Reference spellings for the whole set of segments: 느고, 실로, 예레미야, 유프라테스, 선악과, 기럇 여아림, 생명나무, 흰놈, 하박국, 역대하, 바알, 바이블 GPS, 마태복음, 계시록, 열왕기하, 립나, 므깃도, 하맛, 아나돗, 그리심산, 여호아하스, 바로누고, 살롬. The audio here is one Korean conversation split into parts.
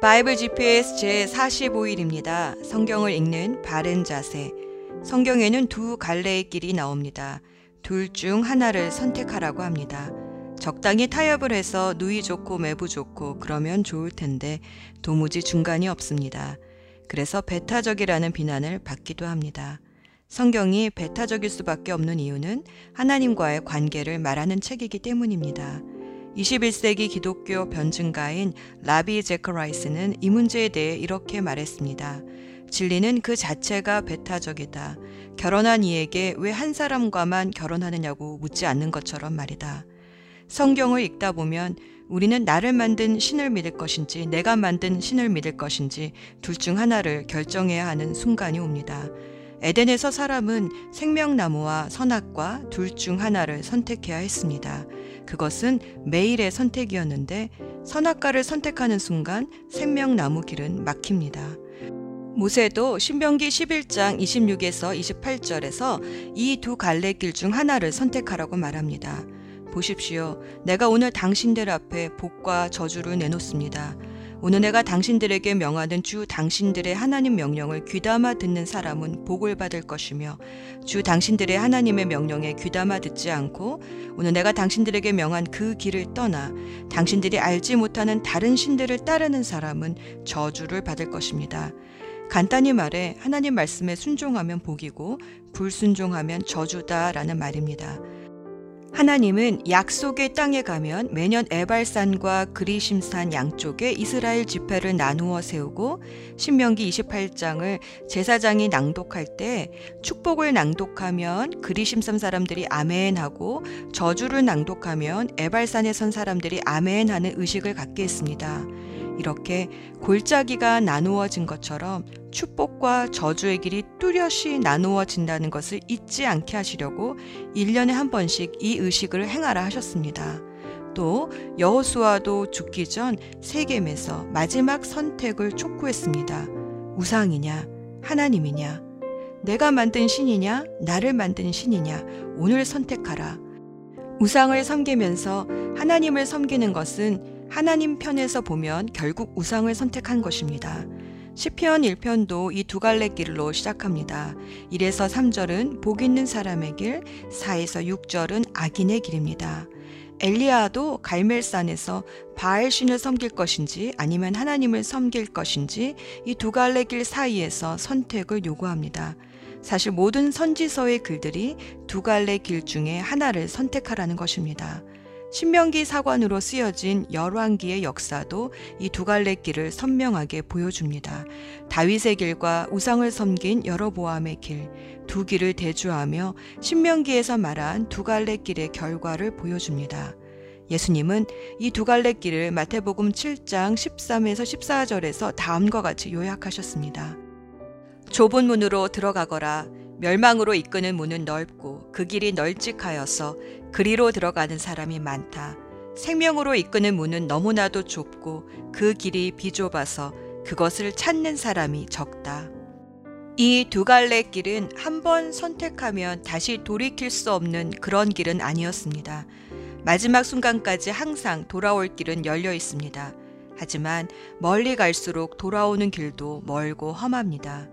바이블 GPS 제45일입니다. 성경을 읽는 바른 자세. 성경에는 두 갈래의 길이 나옵니다. 둘 중 하나를 선택하라고 합니다. 적당히 타협을 해서 누이 좋고 매부 좋고 그러면 좋을 텐데 도무지 중간이 없습니다. 그래서 배타적이라는 비난을 받기도 합니다. 성경이 배타적일 수밖에 없는 이유는 하나님과의 관계를 말하는 책이기 때문입니다. 21세기 기독교 변증가인 라비 제커라이스는 이 문제에 대해 이렇게 말했습니다. 진리는 그 자체가 배타적이다. 결혼한 이에게 왜 한 사람과만 결혼하느냐고 묻지 않는 것처럼 말이다. 성경을 읽다 보면 우리는 나를 만든 신을 믿을 것인지 내가 만든 신을 믿을 것인지 둘 중 하나를 결정해야 하는 순간이 옵니다. 에덴에서 사람은 생명나무와 선악과 둘 중 하나를 선택해야 했습니다. 그것은 매일의 선택이었는데 선악과를 선택하는 순간 생명나무 길은 막힙니다. 모세도 신명기 11장 26에서 28절에서 이 두 갈래 길 중 하나를 선택하라고 말합니다. 보십시오. 내가 오늘 당신들 앞에 복과 저주를 내놓습니다. 오늘 내가 당신들에게 명하는 주 당신들의 하나님 명령을 귀담아 듣는 사람은 복을 받을 것이며 주 당신들의 하나님의 명령에 귀담아 듣지 않고 오늘 내가 당신들에게 명한 그 길을 떠나 당신들이 알지 못하는 다른 신들을 따르는 사람은 저주를 받을 것입니다. 간단히 말해 하나님 말씀에 순종하면 복이고 불순종하면 저주다라는 말입니다. 하나님은 약속의 땅에 가면 매년 에발산과 그리심산 양쪽에 이스라엘 지파를 나누어 세우고 신명기 28장을 제사장이 낭독할 때 축복을 낭독하면 그리심산 사람들이 아멘하고 저주를 낭독하면 에발산에 선 사람들이 아멘하는 의식을 갖게 했습니다. 이렇게 골짜기가 나누어진 것처럼 축복과 저주의 길이 뚜렷이 나누어진다는 것을 잊지 않게 하시려고 1년에 한 번씩 이 의식을 행하라 하셨습니다. 또 여호수아도 죽기 전 세겜에서 마지막 선택을 촉구했습니다. 우상이냐, 하나님이냐, 내가 만든 신이냐, 나를 만든 신이냐, 오늘 선택하라. 우상을 섬기면서 하나님을 섬기는 것은 하나님 편에서 보면 결국 우상을 선택한 것입니다. 시편 1편도 이 두 갈래 길로 시작합니다. 1에서 3절은 복 있는 사람의 길, 4에서 6절은 악인의 길입니다. 엘리야도 갈멜산에서 바알 신을 섬길 것인지 아니면 하나님을 섬길 것인지 이 두 갈래 길 사이에서 선택을 요구합니다. 사실 모든 선지서의 글들이 두 갈래 길 중에 하나를 선택하라는 것입니다. 신명기 사관으로 쓰여진 열왕기의 역사도 이 두 갈래 길을 선명하게 보여줍니다. 다윗의 길과 우상을 섬긴 여로보암의 길, 두 길을 대조하며 신명기에서 말한 두 갈래 길의 결과를 보여줍니다. 예수님은 이 두 갈래 길을 마태복음 7장 13에서 14절에서 다음과 같이 요약하셨습니다. 좁은 문으로 들어가거라. 멸망으로 이끄는 문은 넓고 그 길이 널찍하여서 그리로 들어가는 사람이 많다. 생명으로 이끄는 문은 너무나도 좁고 그 길이 비좁아서 그것을 찾는 사람이 적다. 이 두 갈래 길은 한 번 선택하면 다시 돌이킬 수 없는 그런 길은 아니었습니다. 마지막 순간까지 항상 돌아올 길은 열려 있습니다. 하지만 멀리 갈수록 돌아오는 길도 멀고 험합니다.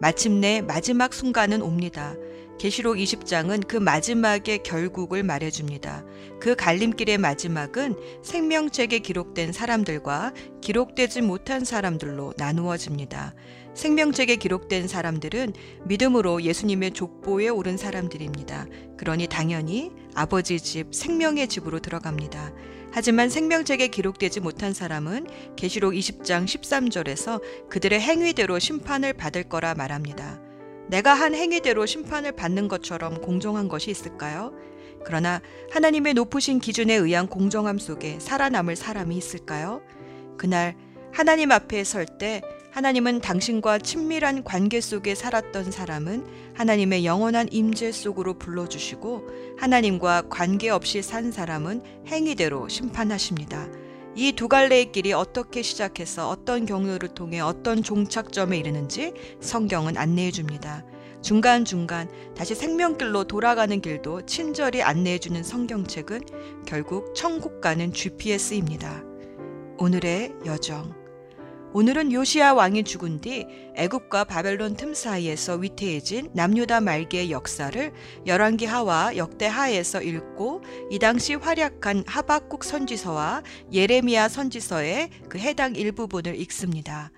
마침내 마지막 순간은 옵니다. 계시록 20장은 그 마지막의 결국을 말해줍니다. 그 갈림길의 마지막은 생명책에 기록된 사람들과 기록되지 못한 사람들로 나누어집니다. 생명책에 기록된 사람들은 믿음으로 예수님의 족보에 오른 사람들입니다. 그러니 당연히 아버지 집, 생명의 집으로 들어갑니다. 하지만 생명책에 기록되지 못한 사람은 계시록 20장 13절에서 그들의 행위대로 심판을 받을 거라 말합니다. 내가 한 행위대로 심판을 받는 것처럼 공정한 것이 있을까요? 그러나 하나님의 높으신 기준에 의한 공정함 속에 살아남을 사람이 있을까요? 그날 하나님 앞에 설 때 하나님은 당신과 친밀한 관계 속에 살았던 사람은 하나님의 영원한 임재 속으로 불러주시고 하나님과 관계없이 산 사람은 행위대로 심판하십니다. 이 두 갈래의 길이 어떻게 시작해서 어떤 경로를 통해 어떤 종착점에 이르는지 성경은 안내해 줍니다. 중간중간 다시 생명길로 돌아가는 길도 친절히 안내해 주는 성경책은 결국 천국 가는 GPS입니다. 오늘의 여정. 오늘은 요시야 왕이 죽은 뒤 애굽과 바벨론 틈 사이에서 위태해진 남유다 말기의 역사를 열왕기하와 역대하에서 읽고 이 당시 활약한 하박국 선지서와 예레미야 선지서의 그 해당 일부분을 읽습니다.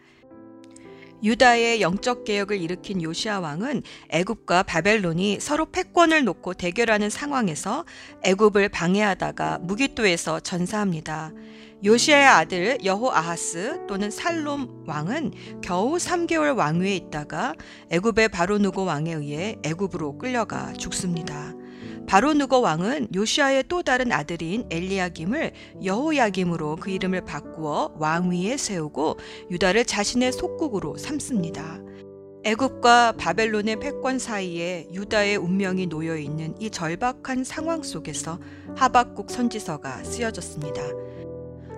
유다의 영적 개혁을 일으킨 요시야 왕은 애굽과 바벨론이 서로 패권을 놓고 대결하는 상황에서 애굽을 방해하다가 므깃도에서 전사합니다. 요시야의 아들 여호아하스 또는 살롬 왕은 겨우 3개월 왕위에 있다가 애굽의 바로누고 왕에 의해 애굽으로 끌려가 죽습니다. 바로누고 왕은 요시야의 또 다른 아들인 엘리야김을 여호야김으로 그 이름을 바꾸어 왕위에 세우고 유다를 자신의 속국으로 삼습니다. 애굽과 바벨론의 패권 사이에 유다의 운명이 놓여있는 이 절박한 상황 속에서 하박국 선지서가 쓰여졌습니다.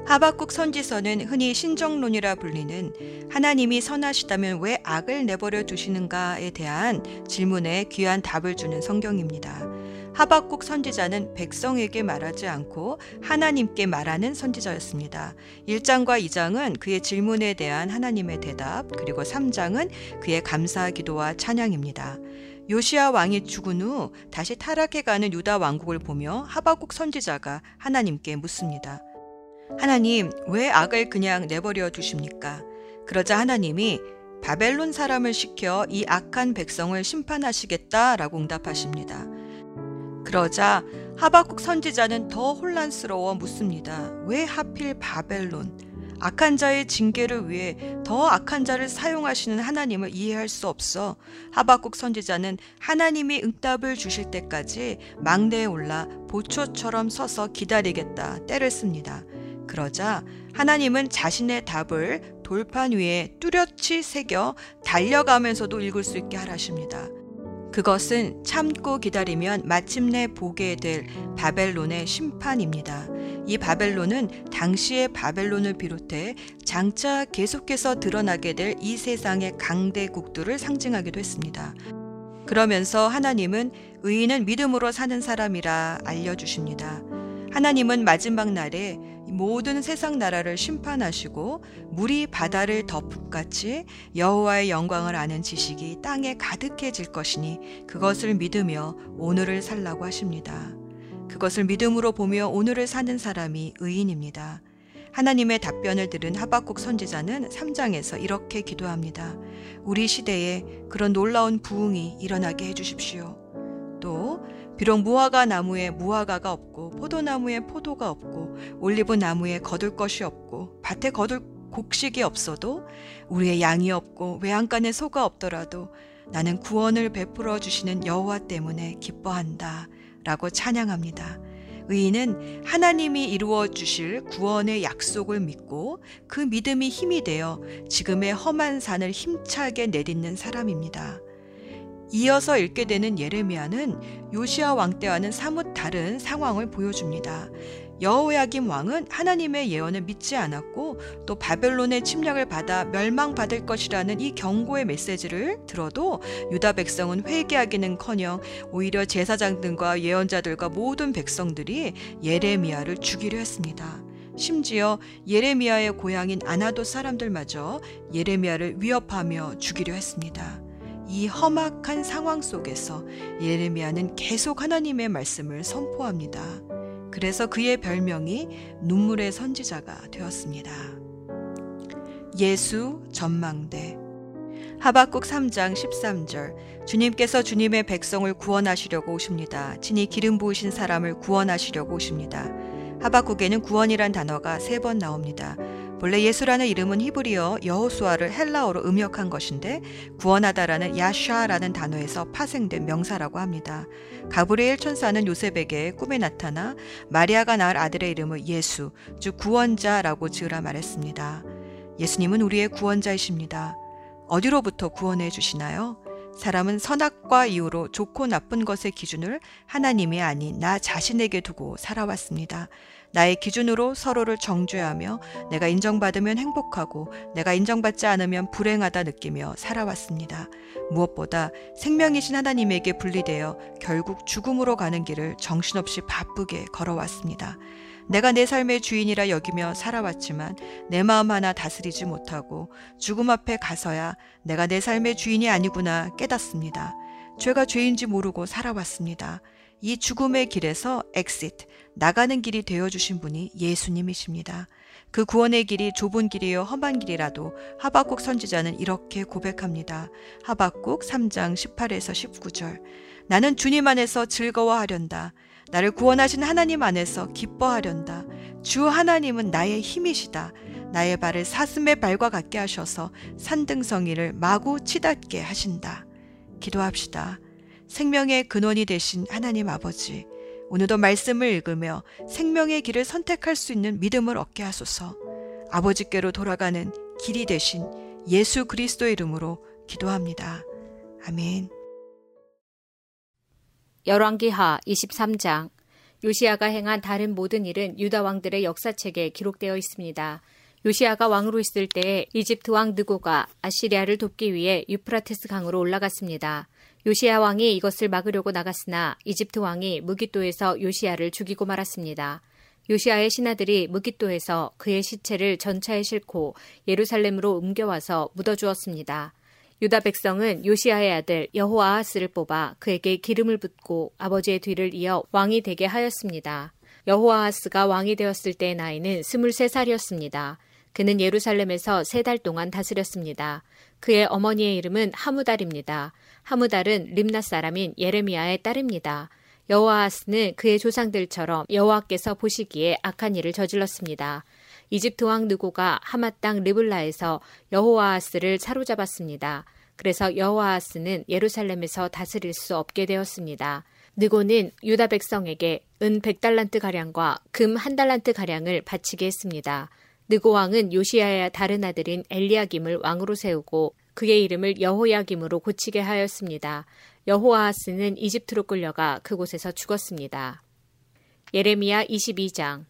하박국 선지서는 흔히 신정론이라 불리는 하나님이 선하시다면 왜 악을 내버려 두시는가에 대한 질문에 귀한 답을 주는 성경입니다. 하박국 선지자는 백성에게 말하지 않고 하나님께 말하는 선지자였습니다. 1장과 2장은 그의 질문에 대한 하나님의 대답, 그리고 3장은 그의 감사 기도와 찬양입니다. 요시야 왕이 죽은 후 다시 타락해가는 유다 왕국을 보며 하박국 선지자가 하나님께 묻습니다. 하나님, 왜 악을 그냥 내버려 두십니까? 그러자 하나님이 바벨론 사람을 시켜 이 악한 백성을 심판하시겠다라고 응답하십니다. 그러자 하박국 선지자는 더 혼란스러워 묻습니다. 왜 하필 바벨론? 악한 자의 징계를 위해 더 악한 자를 사용하시는 하나님을 이해할 수 없어 하박국 선지자는 하나님이 응답을 주실 때까지 망대에 올라 보초처럼 서서 기다리겠다 때를 씁니다. 그러자 하나님은 자신의 답을 돌판 위에 뚜렷이 새겨 달려가면서도 읽을 수 있게 하라십니다. 그것은 참고 기다리면 마침내 보게 될 바벨론의 심판입니다. 이 바벨론은 당시의 바벨론을 비롯해 장차 계속해서 드러나게 될 이 세상의 강대국들을 상징하기도 했습니다. 그러면서 하나님은 의인은 믿음으로 사는 사람이라 알려주십니다. 하나님은 마지막 날에 모든 세상 나라를 심판하시고 물이 바다를 덮음같이 여호와의 영광을 아는 지식이 땅에 가득해질 것이니 그것을 믿으며 오늘을 살라고 하십니다. 그것을 믿음으로 보며 오늘을 사는 사람이 의인입니다. 하나님의 답변을 들은 하박국 선지자는 3장에서 이렇게 기도합니다. 우리 시대에 그런 놀라운 부흥이 일어나게 해주십시오. 또 비록 무화과 나무에 무화과가 없고 포도나무에 포도가 없고 올리브 나무에 거둘 것이 없고 밭에 거둘 곡식이 없어도 우리의 양이 없고 외양간에 소가 없더라도 나는 구원을 베풀어 주시는 여호와 때문에 기뻐한다 라고 찬양합니다. 의인은 하나님이 이루어 주실 구원의 약속을 믿고 그 믿음이 힘이 되어 지금의 험한 산을 힘차게 내딛는 사람입니다. 이어서 읽게 되는 예레미야는 요시야 왕 때와는 사뭇 다른 상황을 보여줍니다. 여호야김 왕은 하나님의 예언을 믿지 않았고 또 바벨론의 침략을 받아 멸망받을 것이라는 이 경고의 메시지를 들어도 유다 백성은 회개하기는커녕 오히려 제사장 등과 예언자들과 모든 백성들이 예레미야를 죽이려 했습니다. 심지어 예레미야의 고향인 아나돗 사람들마저 예레미야를 위협하며 죽이려 했습니다. 이 험악한 상황 속에서 예레미야는 계속 하나님의 말씀을 선포합니다. 그래서 그의 별명이 눈물의 선지자가 되었습니다. 예수 전망대. 하박국 3장 13절. 주님께서 주님의 백성을 구원하시려고 오십니다. 친히 기름 부으신 사람을 구원하시려고 오십니다. 하박국에는 구원이란 단어가 3번 나옵니다. 원래 예수라는 이름은 히브리어 여호수아를 헬라어로 음역한 것인데 구원하다라는 야샤라는 단어에서 파생된 명사라고 합니다. 가브리엘 천사는 요셉에게 꿈에 나타나 마리아가 낳을 아들의 이름을 예수, 즉 구원자라고 지으라 말했습니다. 예수님은 우리의 구원자이십니다. 어디로부터 구원해 주시나요? 사람은 선악과 이후로 좋고 나쁜 것의 기준을 하나님이 아닌 나 자신에게 두고 살아왔습니다. 나의 기준으로 서로를 정죄하며 내가 인정받으면 행복하고 내가 인정받지 않으면 불행하다 느끼며 살아왔습니다. 무엇보다 생명이신 하나님에게 분리되어 결국 죽음으로 가는 길을 정신없이 바쁘게 걸어왔습니다. 내가 내 삶의 주인이라 여기며 살아왔지만 내 마음 하나 다스리지 못하고 죽음 앞에 가서야 내가 내 삶의 주인이 아니구나 깨닫습니다. 죄가 죄인지 모르고 살아왔습니다. 이 죽음의 길에서 엑시트, 나가는 길이 되어주신 분이 예수님이십니다. 그 구원의 길이 좁은 길이요 험한 길이라도 하박국 선지자는 이렇게 고백합니다. 하박국 3장 18에서 19절. 나는 주님 안에서 즐거워하련다. 나를 구원하신 하나님 안에서 기뻐하련다. 주 하나님은 나의 힘이시다. 나의 발을 사슴의 발과 같게 하셔서 산등성이를 마구 치닫게 하신다. 기도합시다. 생명의 근원이 되신 하나님 아버지, 오늘도 말씀을 읽으며 생명의 길을 선택할 수 있는 믿음을 얻게 하소서. 아버지께로 돌아가는 길이 되신 예수 그리스도의 이름으로 기도합니다. 아멘. 열왕기하 23장. 요시야가 행한 다른 모든 일은 유다 왕들의 역사책에 기록되어 있습니다. 요시야가 왕으로 있을 때에 이집트 왕 느고가 아시리아를 돕기 위해 유프라테스 강으로 올라갔습니다. 요시야 왕이 이것을 막으려고 나갔으나 이집트 왕이 므깃도에서 요시야를 죽이고 말았습니다. 요시야의 신하들이 므깃도에서 그의 시체를 전차에 싣고 예루살렘으로 옮겨와서 묻어주었습니다. 유다 백성은 요시야의 아들 여호아하스를 뽑아 그에게 기름을 붓고 아버지의 뒤를 이어 왕이 되게 하였습니다. 여호아하스가 왕이 되었을 때의 나이는 23살이었습니다. 그는 예루살렘에서 3달 동안 다스렸습니다. 그의 어머니의 이름은 하무달입니다. 하무달은 립나 사람인 예레미야의 딸입니다. 여호아하스는 그의 조상들처럼 여호와께서 보시기에 악한 일을 저질렀습니다. 이집트 왕 느고가 하맛 땅 르블라에서 여호아하스를 사로잡았습니다. 그래서 여호아하스는 예루살렘에서 다스릴 수 없게 되었습니다. 느고는 유다 백성에게 은 100달란트 가량과 금 1달란트 가량을 바치게 했습니다. 느고 왕은 요시야의 다른 아들인 엘리야김을 왕으로 세우고 그의 이름을 여호야김으로 고치게 하였습니다. 여호아하스는 이집트로 끌려가 그곳에서 죽었습니다. 예레미야 22장.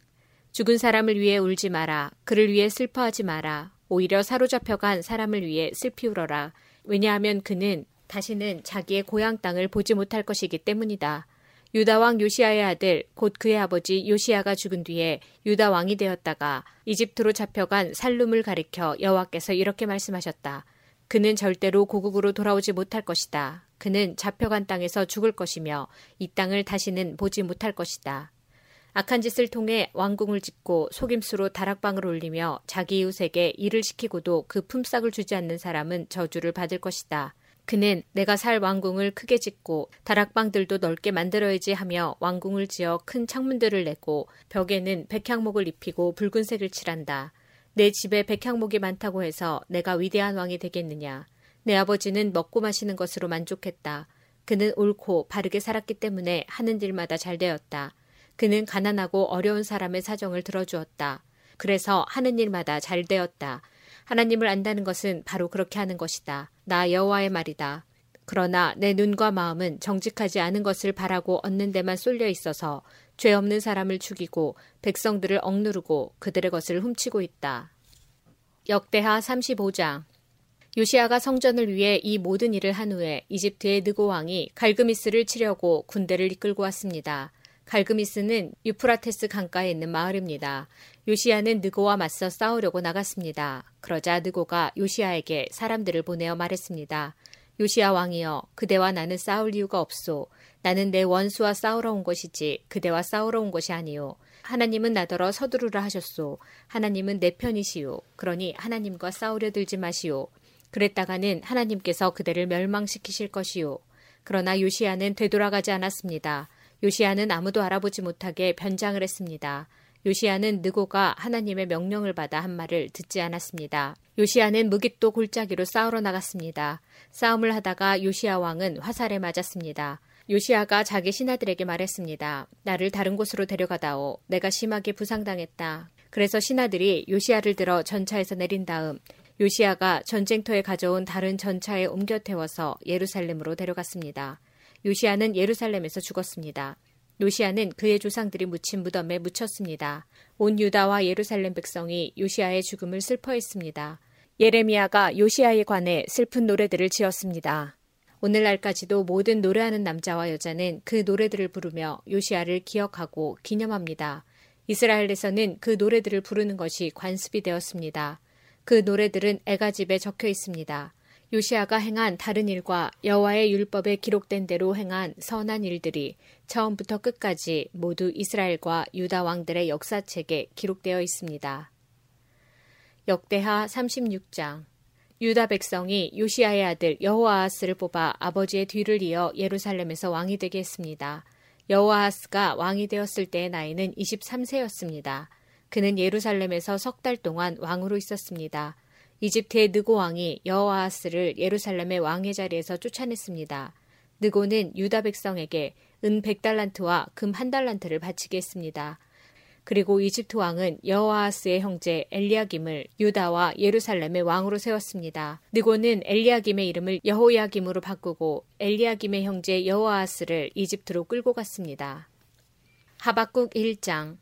죽은 사람을 위해 울지 마라. 그를 위해 슬퍼하지 마라. 오히려 사로잡혀간 사람을 위해 슬피 울어라. 왜냐하면 그는 다시는 자기의 고향 땅을 보지 못할 것이기 때문이다. 유다 왕 요시야의 아들 곧 그의 아버지 요시야가 죽은 뒤에 유다 왕이 되었다가 이집트로 잡혀간 살롬을 가리켜 여호와께서 이렇게 말씀하셨다. 그는 절대로 고국으로 돌아오지 못할 것이다. 그는 잡혀간 땅에서 죽을 것이며 이 땅을 다시는 보지 못할 것이다. 악한 짓을 통해 왕궁을 짓고 속임수로 다락방을 올리며 자기 이웃에게 일을 시키고도 그 품삯을 주지 않는 사람은 저주를 받을 것이다. 그는 내가 살 왕궁을 크게 짓고 다락방들도 넓게 만들어야지 하며 왕궁을 지어 큰 창문들을 내고 벽에는 백향목을 입히고 붉은색을 칠한다. 내 집에 백향목이 많다고 해서 내가 위대한 왕이 되겠느냐. 내 아버지는 먹고 마시는 것으로 만족했다. 그는 옳고 바르게 살았기 때문에 하는 일마다 잘 되었다. 그는 가난하고 어려운 사람의 사정을 들어주었다. 그래서 하는 일마다 잘 되었다. 하나님을 안다는 것은 바로 그렇게 하는 것이다. 나 여호와의 말이다. 그러나 내 눈과 마음은 정직하지 않은 것을 바라고 얻는 데만 쏠려 있어서 죄 없는 사람을 죽이고 백성들을 억누르고 그들의 것을 훔치고 있다. 역대하 35장. 요시야가 성전을 위해 이 모든 일을 한 후에 이집트의 느고 왕이 갈그미스를 치려고 군대를 이끌고 왔습니다. 갈그미스는 유프라테스 강가에 있는 마을입니다. 요시야는 느고와 맞서 싸우려고 나갔습니다. 그러자 느고가 요시야에게 사람들을 보내어 말했습니다. 요시야 왕이여, 그대와 나는 싸울 이유가 없소. 나는 내 원수와 싸우러 온 것이지 그대와 싸우러 온 것이 아니오. 하나님은 나더러 서두르라 하셨소. 하나님은 내 편이시오. 그러니 하나님과 싸우려 들지 마시오. 그랬다가는 하나님께서 그대를 멸망시키실 것이오. 그러나 요시야는 되돌아가지 않았습니다. 요시야는 아무도 알아보지 못하게 변장을 했습니다. 요시야는 느고가 하나님의 명령을 받아 한 말을 듣지 않았습니다. 요시야는 므깃도 골짜기로 싸우러 나갔습니다. 싸움을 하다가 요시야 왕은 화살에 맞았습니다. 요시야가 자기 신하들에게 말했습니다. 나를 다른 곳으로 데려가다오. 내가 심하게 부상당했다. 그래서 신하들이 요시야를 들어 전차에서 내린 다음 요시야가 전쟁터에 가져온 다른 전차에 옮겨 태워서 예루살렘으로 데려갔습니다. 요시야는 예루살렘에서 죽었습니다. 요시야는 그의 조상들이 묻힌 무덤에 묻혔습니다. 온 유다와 예루살렘 백성이 요시야의 죽음을 슬퍼했습니다. 예레미야가 요시야에 관해 슬픈 노래들을 지었습니다. 오늘날까지도 모든 노래하는 남자와 여자는 그 노래들을 부르며 요시야를 기억하고 기념합니다. 이스라엘에서는 그 노래들을 부르는 것이 관습이 되었습니다. 그 노래들은 애가집에 적혀 있습니다. 요시야가 행한 다른 일과 여호와의 율법에 기록된 대로 행한 선한 일들이 처음부터 끝까지 모두 이스라엘과 유다 왕들의 역사책에 기록되어 있습니다. 역대하 36장. 유다 백성이 요시야의 아들 여호아하스를 뽑아 아버지의 뒤를 이어 예루살렘에서 왕이 되게 했습니다. 여호아하스가 왕이 되었을 때의 나이는 23세였습니다. 그는 예루살렘에서 3달 동안 왕으로 있었습니다. 이집트의 느고 왕이 여호아하스를 예루살렘의 왕의 자리에서 쫓아냈습니다. 느고는 유다 백성에게 은 100달란트와 금 1달란트를 바치게 했습니다. 그리고 이집트 왕은 여호아하스의 형제 엘리야김을 유다와 예루살렘의 왕으로 세웠습니다. 느고는 엘리야김의 이름을 여호야김으로 바꾸고 엘리야김의 형제 여호아하스를 이집트로 끌고 갔습니다. 하박국 1장.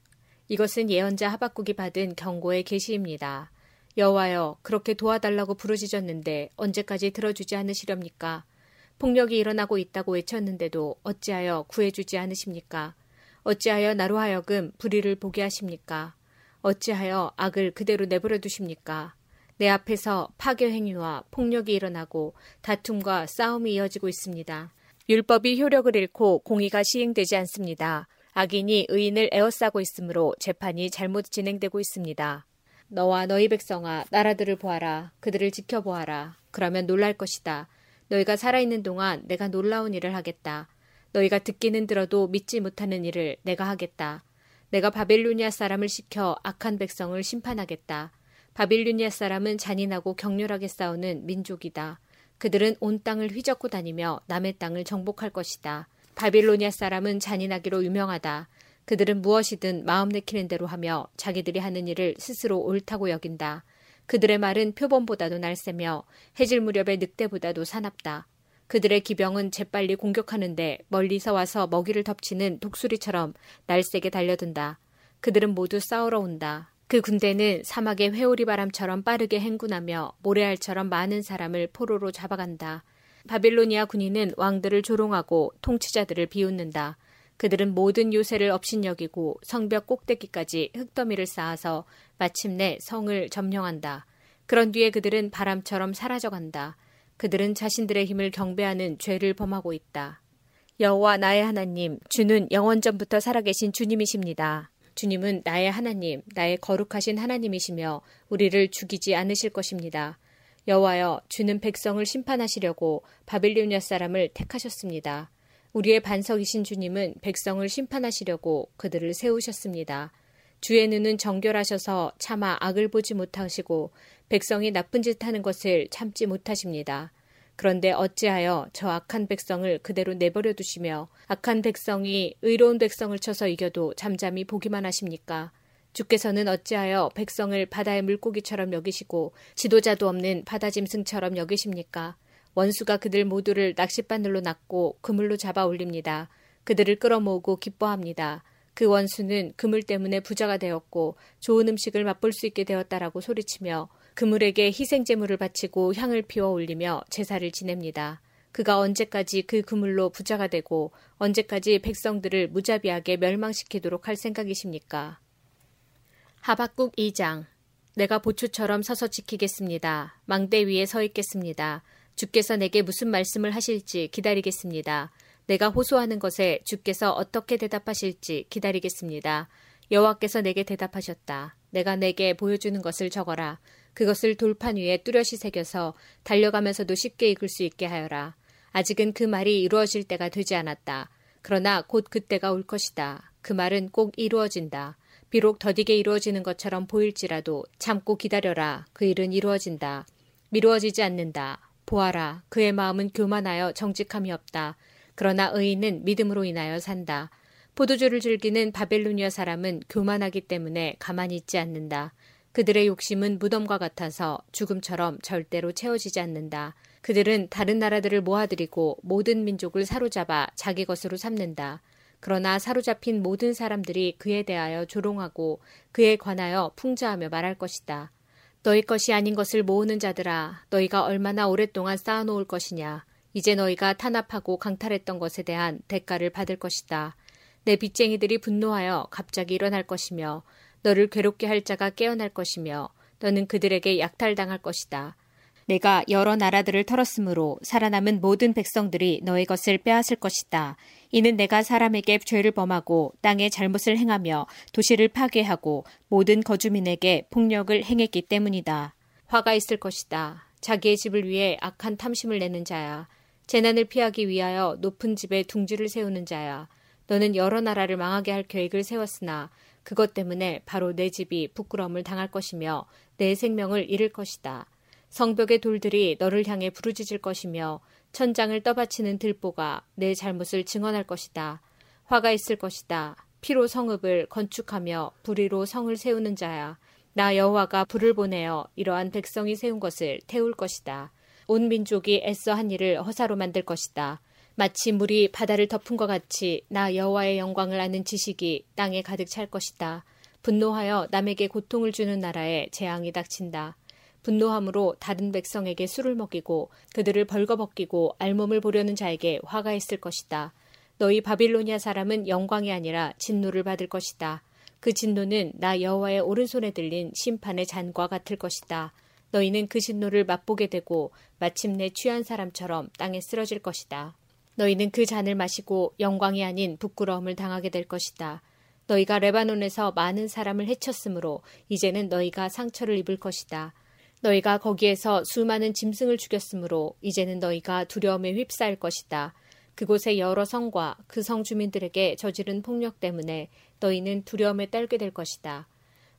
이것은 예언자 하박국이 받은 경고의 계시입니다. 여호와여, 그렇게 도와달라고 부르짖었는데 언제까지 들어주지 않으시렵니까? 폭력이 일어나고 있다고 외쳤는데도 어찌하여 구해주지 않으십니까? 어찌하여 나로 하여금 불의를 보게 하십니까? 어찌하여 악을 그대로 내버려 두십니까? 내 앞에서 파괴 행위와 폭력이 일어나고 다툼과 싸움이 이어지고 있습니다. 율법이 효력을 잃고 공의가 시행되지 않습니다. 악인이 의인을 에워싸고 있으므로 재판이 잘못 진행되고 있습니다. 너와 너희 백성아, 나라들을 보아라. 그들을 지켜보아라. 그러면 놀랄 것이다. 너희가 살아있는 동안 내가 놀라운 일을 하겠다. 너희가 듣기는 들어도 믿지 못하는 일을 내가 하겠다. 내가 바빌로니아 사람을 시켜 악한 백성을 심판하겠다. 바빌로니아 사람은 잔인하고 격렬하게 싸우는 민족이다. 그들은 온 땅을 휘젓고 다니며 남의 땅을 정복할 것이다. 바빌로니아 사람은 잔인하기로 유명하다. 그들은 무엇이든 마음 내키는 대로 하며 자기들이 하는 일을 스스로 옳다고 여긴다. 그들의 말은 표범보다도 날세며 해질 무렵의 늑대보다도 사납다. 그들의 기병은 재빨리 공격하는데 멀리서 와서 먹이를 덮치는 독수리처럼 날세게 달려든다. 그들은 모두 싸우러 온다. 그 군대는 사막의 회오리 바람처럼 빠르게 행군하며 모래알처럼 많은 사람을 포로로 잡아간다. 바빌로니아 군인은 왕들을 조롱하고 통치자들을 비웃는다. 그들은 모든 요새를 업신여기고 성벽 꼭대기까지 흙더미를 쌓아서 마침내 성을 점령한다. 그런 뒤에 그들은 바람처럼 사라져간다. 그들은 자신들의 힘을 경배하는 죄를 범하고 있다. 여호와 나의 하나님, 주는 영원전부터 살아계신 주님이십니다. 주님은 나의 하나님, 나의 거룩하신 하나님이시며 우리를 죽이지 않으실 것입니다. 여호와여, 주는 백성을 심판하시려고 바빌로니아 사람을 택하셨습니다. 우리의 반석이신 주님은 백성을 심판하시려고 그들을 세우셨습니다. 주의 눈은 정결하셔서 차마 악을 보지 못하시고 백성이 나쁜 짓 하는 것을 참지 못하십니다. 그런데 어찌하여 저 악한 백성을 그대로 내버려 두시며 악한 백성이 의로운 백성을 쳐서 이겨도 잠잠히 보기만 하십니까? 주께서는 어찌하여 백성을 바다의 물고기처럼 여기시고 지도자도 없는 바다 짐승처럼 여기십니까? 원수가 그들 모두를 낚싯바늘로 낚고 그물로 잡아 올립니다. 그들을 끌어모으고 기뻐합니다. 그 원수는 그물 때문에 부자가 되었고 좋은 음식을 맛볼 수 있게 되었다라고 소리치며 그물에게 희생제물을 바치고 향을 피워 올리며 제사를 지냅니다. 그가 언제까지 그 그물로 부자가 되고 언제까지 백성들을 무자비하게 멸망시키도록 할 생각이십니까? 하박국 2장. 내가 보초처럼 서서 지키겠습니다. 망대 위에 서 있겠습니다. 주께서 내게 무슨 말씀을 하실지 기다리겠습니다. 내가 호소하는 것에 주께서 어떻게 대답하실지 기다리겠습니다. 여호와께서 내게 대답하셨다. 내가 내게 보여주는 것을 적어라. 그것을 돌판 위에 뚜렷이 새겨서 달려가면서도 쉽게 읽을 수 있게 하여라. 아직은 그 말이 이루어질 때가 되지 않았다. 그러나 곧 그때가 올 것이다. 그 말은 꼭 이루어진다. 비록 더디게 이루어지는 것처럼 보일지라도 참고 기다려라. 그 일은 이루어진다. 미루어지지 않는다. 보아라. 그의 마음은 교만하여 정직함이 없다. 그러나 의인은 믿음으로 인하여 산다. 포도주를 즐기는 바벨로니아 사람은 교만하기 때문에 가만히 있지 않는다. 그들의 욕심은 무덤과 같아서 죽음처럼 절대로 채워지지 않는다. 그들은 다른 나라들을 모아들이고 모든 민족을 사로잡아 자기 것으로 삼는다. 그러나 사로잡힌 모든 사람들이 그에 대하여 조롱하고 그에 관하여 풍자하며 말할 것이다. 너희 것이 아닌 것을 모으는 자들아, 너희가 얼마나 오랫동안 쌓아놓을 것이냐. 이제 너희가 탄압하고 강탈했던 것에 대한 대가를 받을 것이다. 내 빚쟁이들이 분노하여 갑자기 일어날 것이며 너를 괴롭게 할 자가 깨어날 것이며 너는 그들에게 약탈당할 것이다. 내가 여러 나라들을 털었으므로 살아남은 모든 백성들이 너의 것을 빼앗을 것이다. 이는 내가 사람에게 죄를 범하고 땅에 잘못을 행하며 도시를 파괴하고 모든 거주민에게 폭력을 행했기 때문이다. 화가 있을 것이다. 자기의 집을 위해 악한 탐심을 내는 자야. 재난을 피하기 위하여 높은 집에 둥지를 세우는 자야. 너는 여러 나라를 망하게 할 계획을 세웠으나 그것 때문에 바로 내 집이 부끄러움을 당할 것이며 내 생명을 잃을 것이다. 성벽의 돌들이 너를 향해 부르짖을 것이며 천장을 떠받치는 들보가 내 잘못을 증언할 것이다. 화가 있을 것이다. 피로 성읍을 건축하며 불의로 성을 세우는 자야. 나 여호와가 불을 보내어 이러한 백성이 세운 것을 태울 것이다. 온 민족이 애써 한 일을 허사로 만들 것이다. 마치 물이 바다를 덮은 것 같이 나 여호와의 영광을 아는 지식이 땅에 가득 찰 것이다. 분노하여 남에게 고통을 주는 나라에 재앙이 닥친다. 분노함으로 다른 백성에게 술을 먹이고 그들을 벌거벗기고 알몸을 보려는 자에게 화가 있을 것이다. 너희 바빌로니아 사람은 영광이 아니라 진노를 받을 것이다. 그 진노는 나 여호와의 오른손에 들린 심판의 잔과 같을 것이다. 너희는 그 진노를 맛보게 되고 마침내 취한 사람처럼 땅에 쓰러질 것이다. 너희는 그 잔을 마시고 영광이 아닌 부끄러움을 당하게 될 것이다. 너희가 레바논에서 많은 사람을 해쳤으므로 이제는 너희가 상처를 입을 것이다. 너희가 거기에서 수많은 짐승을 죽였으므로 이제는 너희가 두려움에 휩싸일 것이다. 그곳의 여러 성과 그 성 주민들에게 저지른 폭력 때문에 너희는 두려움에 떨게 될 것이다.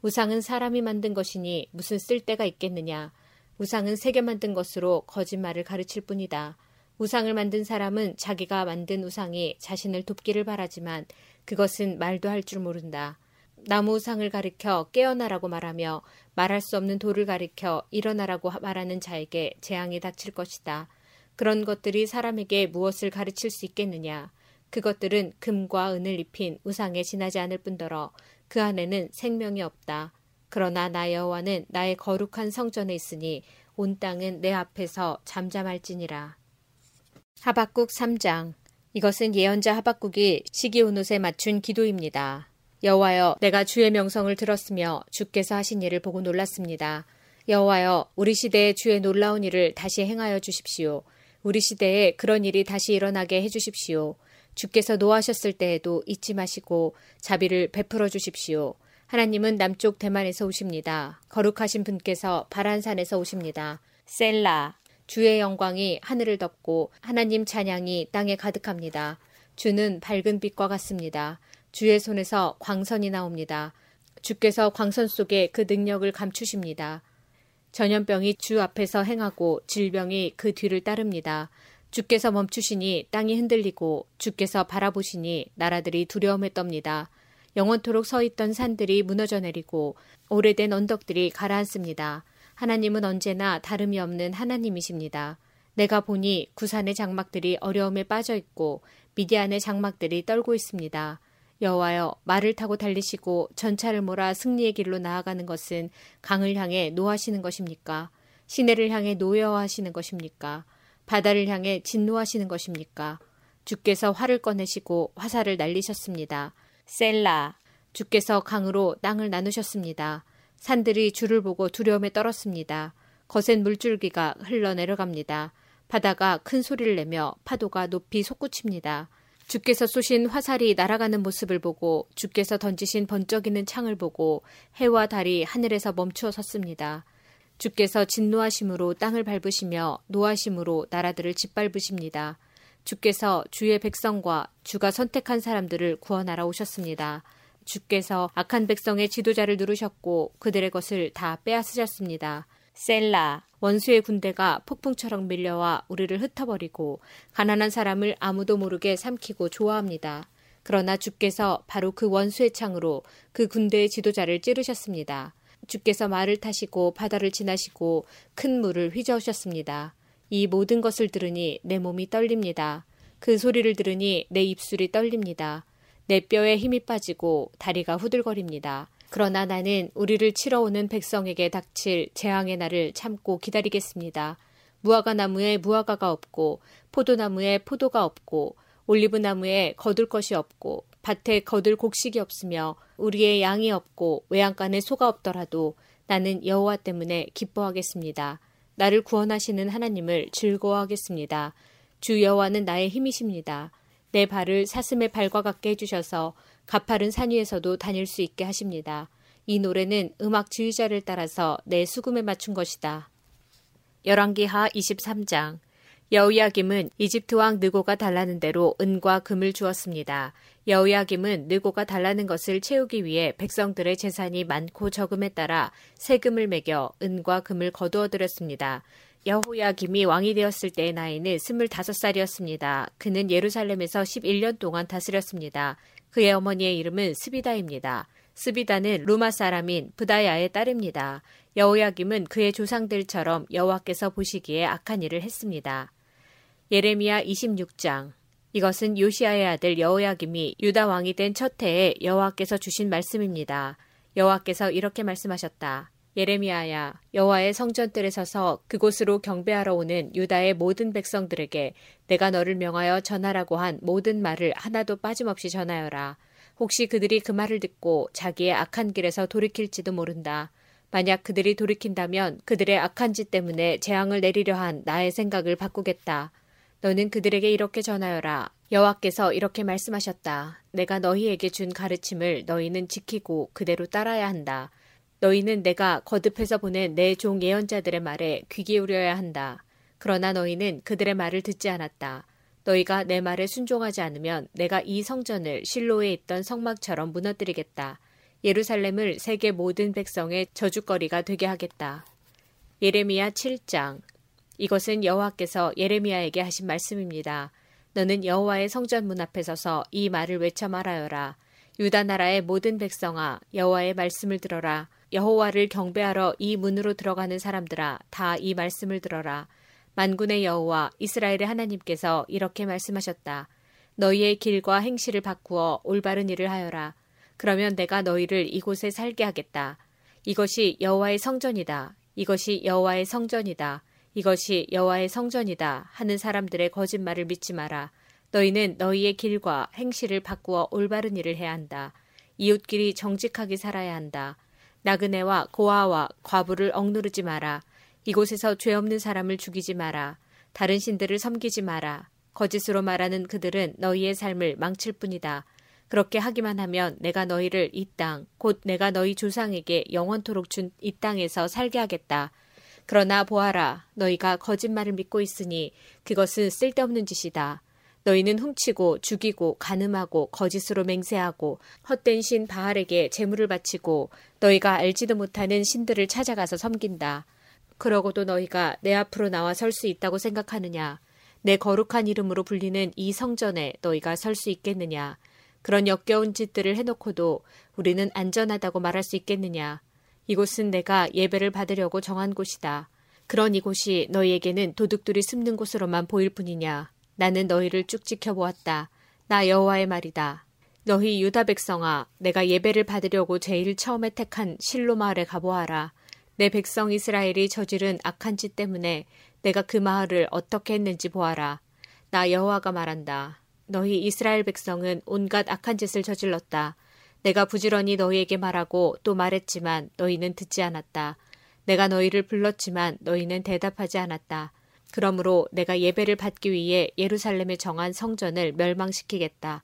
우상은 사람이 만든 것이니 무슨 쓸데가 있겠느냐. 우상은 새겨 만든 것으로 거짓말을 가르칠 뿐이다. 우상을 만든 사람은 자기가 만든 우상이 자신을 돕기를 바라지만 그것은 말도 할 줄 모른다. 나무 우상을 가리켜 깨어나라고 말하며 말할 수 없는 돌을 가리켜 일어나라고 말하는 자에게 재앙이 닥칠 것이다. 그런 것들이 사람에게 무엇을 가르칠 수 있겠느냐. 그것들은 금과 은을 입힌 우상에 지나지 않을 뿐더러 그 안에는 생명이 없다. 그러나 나 여호와는 나의 거룩한 성전에 있으니 온 땅은 내 앞에서 잠잠할지니라. 하박국 3장. 이것은 예언자 하박국이 시기온옷에 맞춘 기도입니다. 여호와여, 내가 주의 명성을 들었으며 주께서 하신 일을 보고 놀랐습니다. 여호와여, 우리 시대에 주의 놀라운 일을 다시 행하여 주십시오. 우리 시대에 그런 일이 다시 일어나게 해주십시오. 주께서 노하셨을 때에도 잊지 마시고 자비를 베풀어 주십시오. 하나님은 남쪽 대만에서 오십니다. 거룩하신 분께서 바란산에서 오십니다. 셀라. 주의 영광이 하늘을 덮고 하나님 찬양이 땅에 가득합니다. 주는 밝은 빛과 같습니다. 주의 손에서 광선이 나옵니다. 주께서 광선 속에 그 능력을 감추십니다. 전염병이 주 앞에서 행하고 질병이 그 뒤를 따릅니다. 주께서 멈추시니 땅이 흔들리고 주께서 바라보시니 나라들이 두려움에 떱니다. 영원토록 서 있던 산들이 무너져 내리고 오래된 언덕들이 가라앉습니다. 하나님은 언제나 다름이 없는 하나님이십니다. 내가 보니 구산의 장막들이 어려움에 빠져 있고 미디안의 장막들이 떨고 있습니다. 여호와여, 말을 타고 달리시고 전차를 몰아 승리의 길로 나아가는 것은 강을 향해 노하시는 것입니까? 시내를 향해 노여워하시는 것입니까? 바다를 향해 진노하시는 것입니까? 주께서 활을 꺼내시고 화살을 날리셨습니다. 셀라. 주께서 강으로 땅을 나누셨습니다. 산들이 주를 보고 두려움에 떨었습니다. 거센 물줄기가 흘러내려갑니다. 바다가 큰 소리를 내며 파도가 높이 솟구칩니다. 주께서 쏘신 화살이 날아가는 모습을 보고 주께서 던지신 번쩍이는 창을 보고 해와 달이 하늘에서 멈추어 섰습니다. 주께서 진노하심으로 땅을 밟으시며 노하심으로 나라들을 짓밟으십니다. 주께서 주의 백성과 주가 선택한 사람들을 구원하러 오셨습니다. 주께서 악한 백성의 지도자를 누르셨고 그들의 것을 다 빼앗으셨습니다. 셀라. 원수의 군대가 폭풍처럼 밀려와 우리를 흩어버리고 가난한 사람을 아무도 모르게 삼키고 좋아합니다. 그러나 주께서 바로 그 원수의 창으로 그 군대의 지도자를 찌르셨습니다. 주께서 말을 타시고 바다를 지나시고 큰 물을 휘저으셨습니다. 이 모든 것을 들으니 내 몸이 떨립니다. 그 소리를 들으니 내 입술이 떨립니다. 내 뼈에 힘이 빠지고 다리가 후들거립니다. 그러나 나는 우리를 치러 오는 백성에게 닥칠 재앙의 날을 참고 기다리겠습니다. 무화과나무에 무화과가 없고 포도나무에 포도가 없고 올리브 나무에 거둘 것이 없고 밭에 거둘 곡식이 없으며 우리의 양이 없고 외양간에 소가 없더라도 나는 여호와 때문에 기뻐하겠습니다. 나를 구원하시는 하나님을 즐거워하겠습니다. 주 여호와는 나의 힘이십니다. 내 발을 사슴의 발과 같게 해주셔서 가파른 산 위에서도 다닐 수 있게 하십니다. 이 노래는 음악 지휘자를 따라서 내 수금에 맞춘 것이다. 열왕기하 23장. 여호야김은 이집트 왕 느고가 달라는 대로 은과 금을 주었습니다. 여호야김은 느고가 달라는 것을 채우기 위해 백성들의 재산이 많고 적음에 따라 세금을 매겨 은과 금을 거두어들였습니다. 여호야김이 왕이 되었을 때의 나이는 25살이었습니다. 그는 예루살렘에서 11년 동안 다스렸습니다. 그의 어머니의 이름은 스비다입니다. 스비다는 루마 사람인 브다야의 딸입니다. 여호야김은 그의 조상들처럼 여호와께서 보시기에 악한 일을 했습니다. 예레미야 26장. 이것은 요시야의 아들 여호야김이 유다 왕이 된 첫 해에 여호와께서 주신 말씀입니다. 여호와께서 이렇게 말씀하셨다. 예레미야야, 여호와의 성전뜰에 서서 그곳으로 경배하러 오는 유다의 모든 백성들에게 내가 너를 명하여 전하라고 한 모든 말을 하나도 빠짐없이 전하여라. 혹시 그들이 그 말을 듣고 자기의 악한 길에서 돌이킬지도 모른다. 만약 그들이 돌이킨다면 그들의 악한 짓 때문에 재앙을 내리려 한 나의 생각을 바꾸겠다. 너는 그들에게 이렇게 전하여라. 여호와께서 이렇게 말씀하셨다. 내가 너희에게 준 가르침을 너희는 지키고 그대로 따라야 한다. 너희는 내가 거듭해서 보낸 내 종 예언자들의 말에 귀 기울여야 한다. 그러나 너희는 그들의 말을 듣지 않았다. 너희가 내 말에 순종하지 않으면 내가 이 성전을 실로에 있던 성막처럼 무너뜨리겠다. 예루살렘을 세계 모든 백성의 저주거리가 되게 하겠다. 예레미야 7장. 이것은 여호와께서 예레미야에게 하신 말씀입니다. 너는 여호와의 성전 문 앞에 서서 이 말을 외쳐 말하여라. 유다 나라의 모든 백성아, 여호와의 말씀을 들어라. 여호와를 경배하러 이 문으로 들어가는 사람들아, 다 이 말씀을 들어라. 만군의 여호와 이스라엘의 하나님께서 이렇게 말씀하셨다. 너희의 길과 행실을 바꾸어 올바른 일을 하여라. 그러면 내가 너희를 이곳에 살게 하겠다. 이것이 여호와의 성전이다. 이것이 여호와의 성전이다. 이것이 여호와의 성전이다 하는 사람들의 거짓말을 믿지 마라. 너희는 너희의 길과 행실을 바꾸어 올바른 일을 해야 한다. 이웃끼리 정직하게 살아야 한다. 나그네와 고아와 과부를 억누르지 마라. 이곳에서 죄 없는 사람을 죽이지 마라. 다른 신들을 섬기지 마라. 거짓으로 말하는 그들은 너희의 삶을 망칠 뿐이다. 그렇게 하기만 하면 내가 너희를 이 땅, 곧 내가 너희 조상에게 영원토록 준 이 땅에서 살게 하겠다. 그러나 보아라, 너희가 거짓말을 믿고 있으니 그것은 쓸데없는 짓이다. 너희는 훔치고 죽이고 간음하고 거짓으로 맹세하고 헛된 신 바알에게 제물을 바치고 너희가 알지도 못하는 신들을 찾아가서 섬긴다. 그러고도 너희가 내 앞으로 나와 설 수 있다고 생각하느냐? 내 거룩한 이름으로 불리는 이 성전에 너희가 설 수 있겠느냐? 그런 역겨운 짓들을 해놓고도 우리는 안전하다고 말할 수 있겠느냐? 이곳은 내가 예배를 받으려고 정한 곳이다. 그런 이곳이 너희에게는 도둑들이 숨는 곳으로만 보일 뿐이냐? 나는 너희를 쭉 지켜보았다. 나 여호와의 말이다. 너희 유다 백성아, 내가 예배를 받으려고 제일 처음에 택한 실로 마을에 가보아라. 내 백성 이스라엘이 저지른 악한 짓 때문에 내가 그 마을을 어떻게 했는지 보아라. 나 여호와가 말한다. 너희 이스라엘 백성은 온갖 악한 짓을 저질렀다. 내가 부지런히 너희에게 말하고 또 말했지만 너희는 듣지 않았다. 내가 너희를 불렀지만 너희는 대답하지 않았다. 그러므로 내가 예배를 받기 위해 예루살렘에 정한 성전을 멸망시키겠다.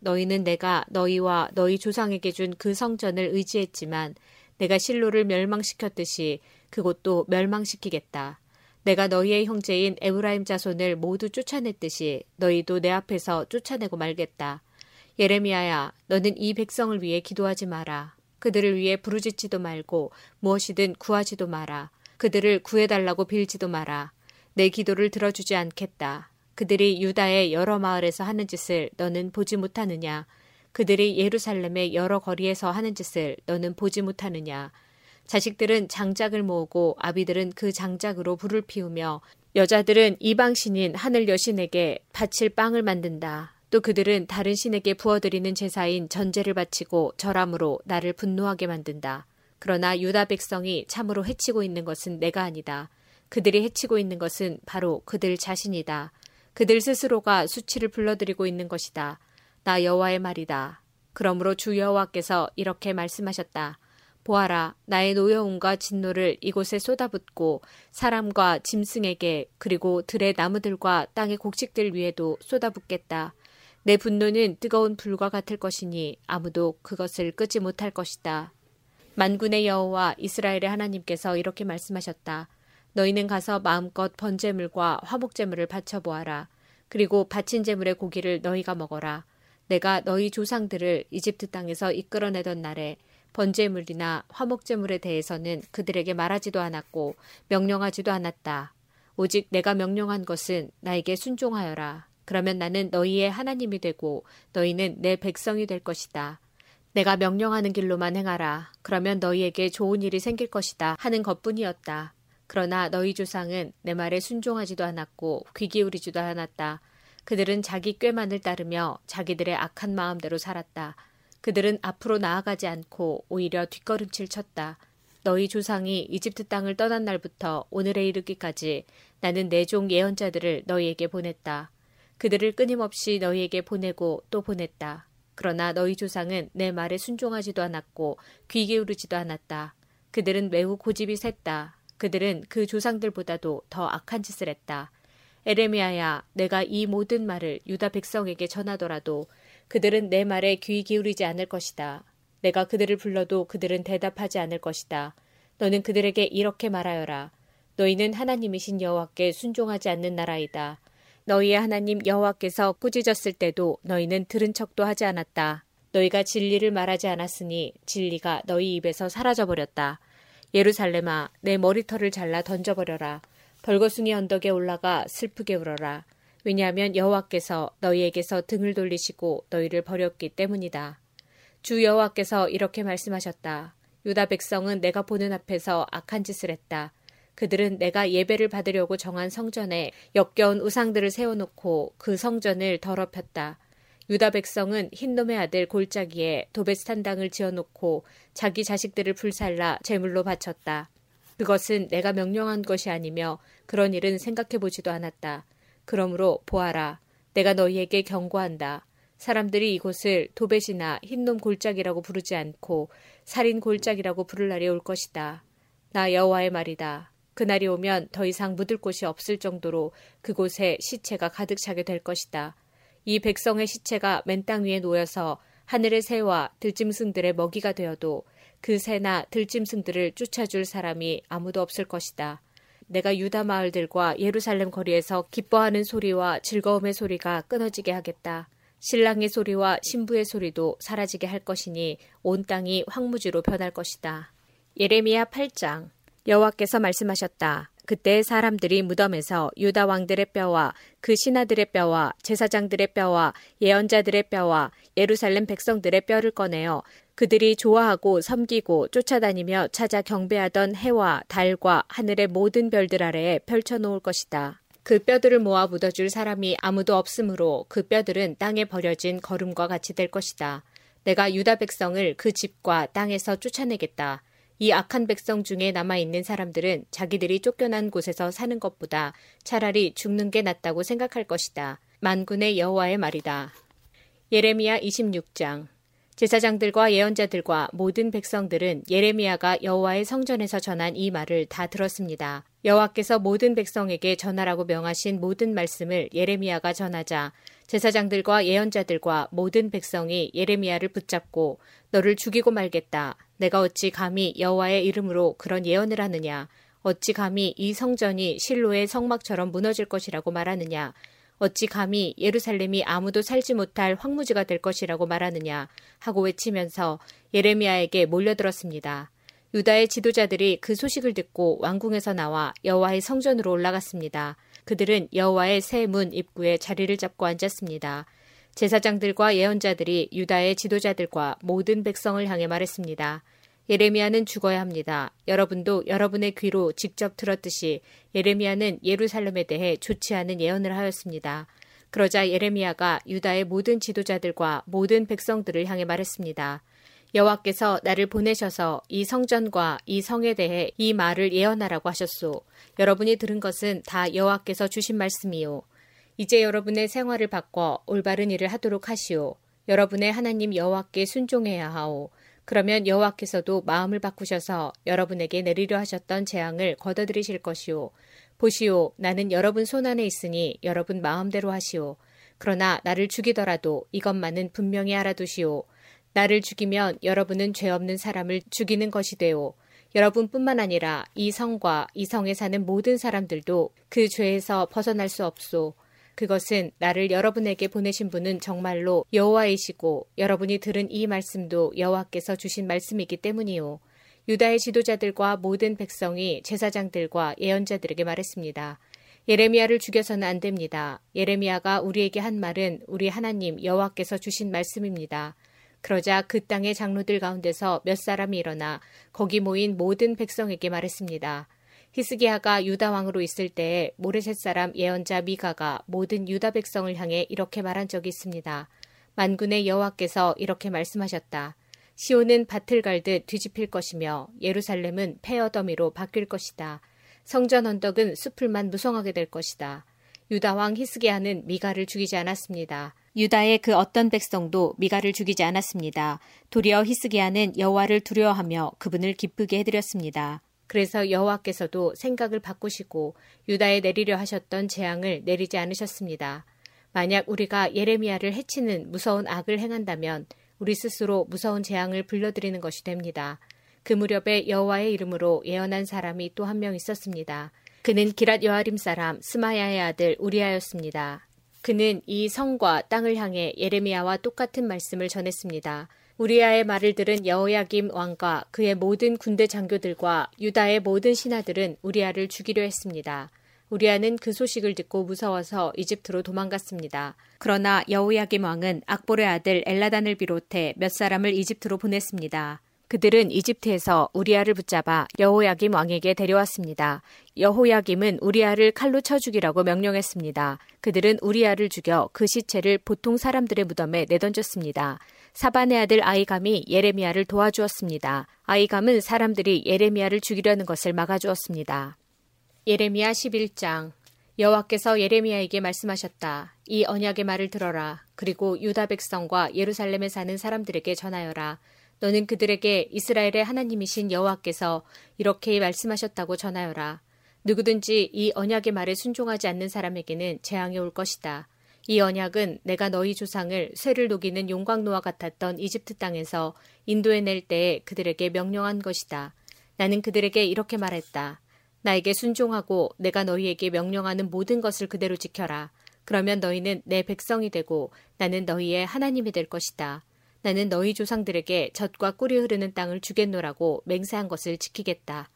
너희는 내가 너희와 너희 조상에게 준 그 성전을 의지했지만 내가 실로를 멸망시켰듯이 그곳도 멸망시키겠다. 내가 너희의 형제인 에브라임 자손을 모두 쫓아냈듯이 너희도 내 앞에서 쫓아내고 말겠다. 예레미야야, 너는 이 백성을 위해 기도하지 마라. 그들을 위해 부르짖지도 말고 무엇이든 구하지도 마라. 그들을 구해달라고 빌지도 마라. 내 기도를 들어주지 않겠다. 그들이 유다의 여러 마을에서 하는 짓을 너는 보지 못하느냐? 그들이 예루살렘의 여러 거리에서 하는 짓을 너는 보지 못하느냐? 자식들은 장작을 모으고 아비들은 그 장작으로 불을 피우며 여자들은 이방 신인 하늘 여신에게 바칠 빵을 만든다. 또 그들은 다른 신에게 부어드리는 제사인 전제를 바치고 절함으로 나를 분노하게 만든다. 그러나 유다 백성이 참으로 해치고 있는 것은 내가 아니다. 그들이 해치고 있는 것은 바로 그들 자신이다. 그들 스스로가 수치를 불러들이고 있는 것이다. 나 여호와의 말이다. 그러므로 주 여호와께서 이렇게 말씀하셨다. 보아라, 나의 노여움과 진노를 이곳에 쏟아붓고 사람과 짐승에게 그리고 들의 나무들과 땅의 곡식들 위에도 쏟아붓겠다. 내 분노는 뜨거운 불과 같을 것이니 아무도 그것을 끄지 못할 것이다. 만군의 여호와 이스라엘의 하나님께서 이렇게 말씀하셨다. 너희는 가서 마음껏 번제물과 화목제물을 바쳐보아라. 그리고 바친 제물의 고기를 너희가 먹어라. 내가 너희 조상들을 이집트 땅에서 이끌어내던 날에 번제물이나 화목제물에 대해서는 그들에게 말하지도 않았고 명령하지도 않았다. 오직 내가 명령한 것은 나에게 순종하여라. 그러면 나는 너희의 하나님이 되고 너희는 내 백성이 될 것이다. 내가 명령하는 길로만 행하라. 그러면 너희에게 좋은 일이 생길 것이다 하는 것뿐이었다. 그러나 너희 조상은 내 말에 순종하지도 않았고 귀 기울이지도 않았다. 그들은 자기 꾀만을 따르며 자기들의 악한 마음대로 살았다. 그들은 앞으로 나아가지 않고 오히려 뒷걸음질 쳤다. 너희 조상이 이집트 땅을 떠난 날부터 오늘에 이르기까지 나는 내 종 예언자들을 너희에게 보냈다. 그들을 끊임없이 너희에게 보내고 또 보냈다. 그러나 너희 조상은 내 말에 순종하지도 않았고 귀 기울이지도 않았다. 그들은 매우 고집이 셌다. 그들은 그 조상들보다도 더 악한 짓을 했다. 예레미야야, 내가 이 모든 말을 유다 백성에게 전하더라도 그들은 내 말에 귀 기울이지 않을 것이다. 내가 그들을 불러도 그들은 대답하지 않을 것이다. 너는 그들에게 이렇게 말하여라. 너희는 하나님이신 여호와께 순종하지 않는 나라이다. 너희의 하나님 여호와께서 꾸짖었을 때도 너희는 들은 척도 하지 않았다. 너희가 진리를 말하지 않았으니 진리가 너희 입에서 사라져버렸다. 예루살렘아, 내 머리털을 잘라 던져버려라. 벌거숭이 언덕에 올라가 슬프게 울어라. 왜냐하면 여호와께서 너희에게서 등을 돌리시고 너희를 버렸기 때문이다. 주 여호와께서 이렇게 말씀하셨다. 유다 백성은 내가 보는 앞에서 악한 짓을 했다. 그들은 내가 예배를 받으려고 정한 성전에 역겨운 우상들을 세워놓고 그 성전을 더럽혔다. 유다 백성은 흰놈의 아들 골짜기에 도벳산당을 지어놓고 자기 자식들을 불살라 제물로 바쳤다. 그것은 내가 명령한 것이 아니며 그런 일은 생각해보지도 않았다. 그러므로 보아라, 내가 너희에게 경고한다. 사람들이 이곳을 도벳이나 흰놈 골짜기라고 부르지 않고 살인 골짜기라고 부를 날이 올 것이다. 나 여호와의 말이다. 그날이 오면 더 이상 묻을 곳이 없을 정도로 그곳에 시체가 가득 차게 될 것이다. 이 백성의 시체가 맨 땅 위에 놓여서 하늘의 새와 들짐승들의 먹이가 되어도 그 새나 들짐승들을 쫓아줄 사람이 아무도 없을 것이다. 내가 유다 마을들과 예루살렘 거리에서 기뻐하는 소리와 즐거움의 소리가 끊어지게 하겠다. 신랑의 소리와 신부의 소리도 사라지게 할 것이니 온 땅이 황무지로 변할 것이다. 예레미야 8장. 여호와께서 말씀하셨다. 그때 사람들이 무덤에서 유다 왕들의 뼈와 그 신하들의 뼈와 제사장들의 뼈와 예언자들의 뼈와 예루살렘 백성들의 뼈를 꺼내어 그들이 좋아하고 섬기고 쫓아다니며 찾아 경배하던 해와 달과 하늘의 모든 별들 아래에 펼쳐놓을 것이다. 그 뼈들을 모아 묻어줄 사람이 아무도 없으므로 그 뼈들은 땅에 버려진 거름과 같이 될 것이다. 내가 유다 백성을 그 집과 땅에서 쫓아내겠다. 이 악한 백성 중에 남아있는 사람들은 자기들이 쫓겨난 곳에서 사는 것보다 차라리 죽는 게 낫다고 생각할 것이다. 만군의 여호와의 말이다. 예레미야 26장. 제사장들과 예언자들과 모든 백성들은 예레미야가 여호와의 성전에서 전한 이 말을 다 들었습니다. 여호와께서 모든 백성에게 전하라고 명하신 모든 말씀을 예레미야가 전하자 제사장들과 예언자들과 모든 백성이 예레미야를 붙잡고 너를 죽이고 말겠다. 내가 어찌 감히 여호와의 이름으로 그런 예언을 하느냐. 어찌 감히 이 성전이 실로의 성막처럼 무너질 것이라고 말하느냐. 어찌 감히 예루살렘이 아무도 살지 못할 황무지가 될 것이라고 말하느냐 하고 외치면서 예레미야에게 몰려들었습니다. 유다의 지도자들이 그 소식을 듣고 왕궁에서 나와 여호와의 성전으로 올라갔습니다. 그들은 여호와의 새 문 입구에 자리를 잡고 앉았습니다. 제사장들과 예언자들이 유다의 지도자들과 모든 백성을 향해 말했습니다. 예레미야는 죽어야 합니다. 여러분도 여러분의 귀로 직접 들었듯이 예레미야는 예루살렘에 대해 좋지 않은 예언을 하였습니다. 그러자 예레미야가 유다의 모든 지도자들과 모든 백성들을 향해 말했습니다. 여호와께서 나를 보내셔서 이 성전과 이 성에 대해 이 말을 예언하라고 하셨소. 여러분이 들은 것은 다 여호와께서 주신 말씀이요. 이제 여러분의 생활을 바꿔 올바른 일을 하도록 하시오. 여러분의 하나님 여호와께 순종해야 하오. 그러면 여호와께서도 마음을 바꾸셔서 여러분에게 내리려 하셨던 재앙을 걷어들이실 것이오. 보시오, 나는 여러분 손안에 있으니 여러분 마음대로 하시오. 그러나 나를 죽이더라도 이것만은 분명히 알아두시오. 나를 죽이면 여러분은 죄 없는 사람을 죽이는 것이 되오. 여러분뿐만 아니라 이 성과 이 성에 사는 모든 사람들도 그 죄에서 벗어날 수 없소. 그것은 나를 여러분에게 보내신 분은 정말로 여호와이시고 여러분이 들은 이 말씀도 여호와께서 주신 말씀이기 때문이오. 유다의 지도자들과 모든 백성이 제사장들과 예언자들에게 말했습니다. 예레미야를 죽여서는 안 됩니다. 예레미야가 우리에게 한 말은 우리 하나님 여호와께서 주신 말씀입니다. 그러자 그 땅의 장로들 가운데서 몇 사람이 일어나 거기 모인 모든 백성에게 말했습니다. 히스기야가 유다 왕으로 있을 때에 모레셋 사람 예언자 미가가 모든 유다 백성을 향해 이렇게 말한 적이 있습니다. 만군의 여호와께서 이렇게 말씀하셨다. 시온은 밭을 갈듯 뒤집힐 것이며 예루살렘은 폐허 더미로 바뀔 것이다. 성전 언덕은 숲을만 무성하게 될 것이다. 유다 왕 히스기야는 미가를 죽이지 않았습니다. 유다의 그 어떤 백성도 미가를 죽이지 않았습니다. 도리어 히스기야는 여호와를 두려워하며 그분을 기쁘게 해드렸습니다. 그래서 여호와께서도 생각을 바꾸시고 유다에 내리려 하셨던 재앙을 내리지 않으셨습니다. 만약 우리가 예레미야를 해치는 무서운 악을 행한다면 우리 스스로 무서운 재앙을 불러들이는 것이 됩니다. 그 무렵에 여호와의 이름으로 예언한 사람이 또 한 명 있었습니다. 그는 기럇 여아림 사람 스마야의 아들 우리아였습니다. 그는 이 성과 땅을 향해 예레미야와 똑같은 말씀을 전했습니다. 우리아의 말을 들은 여호야김 왕과 그의 모든 군대 장교들과 유다의 모든 신하들은 우리아를 죽이려 했습니다. 우리아는 그 소식을 듣고 무서워서 이집트로 도망갔습니다. 그러나 여호야김 왕은 악볼의 아들 엘라단을 비롯해 몇 사람을 이집트로 보냈습니다. 그들은 이집트에서 우리아를 붙잡아 여호야김 왕에게 데려왔습니다. 여호야김은 우리아를 칼로 쳐 죽이라고 명령했습니다. 그들은 우리아를 죽여 그 시체를 보통 사람들의 무덤에 내던졌습니다. 사반의 아들 아이감이 예레미야를 도와주었습니다. 아이감은 사람들이 예레미야를 죽이려는 것을 막아주었습니다. 예레미야 11장. 여호와께서 예레미야에게 말씀하셨다. 이 언약의 말을 들어라. 그리고 유다 백성과 예루살렘에 사는 사람들에게 전하여라. 너는 그들에게 이스라엘의 하나님이신 여호와께서 이렇게 말씀하셨다고 전하여라. 누구든지 이 언약의 말에 순종하지 않는 사람에게는 재앙이 올 것이다. 이 언약은 내가 너희 조상을 쇠를 녹이는 용광로와 같았던 이집트 땅에서 인도해낼 때에 그들에게 명령한 것이다. 나는 그들에게 이렇게 말했다. 나에게 순종하고 내가 너희에게 명령하는 모든 것을 그대로 지켜라. 그러면 너희는 내 백성이 되고 나는 너희의 하나님이 될 것이다. 나는 너희 조상들에게 젖과 꿀이 흐르는 땅을 주겠노라고 맹세한 것을 지키겠다.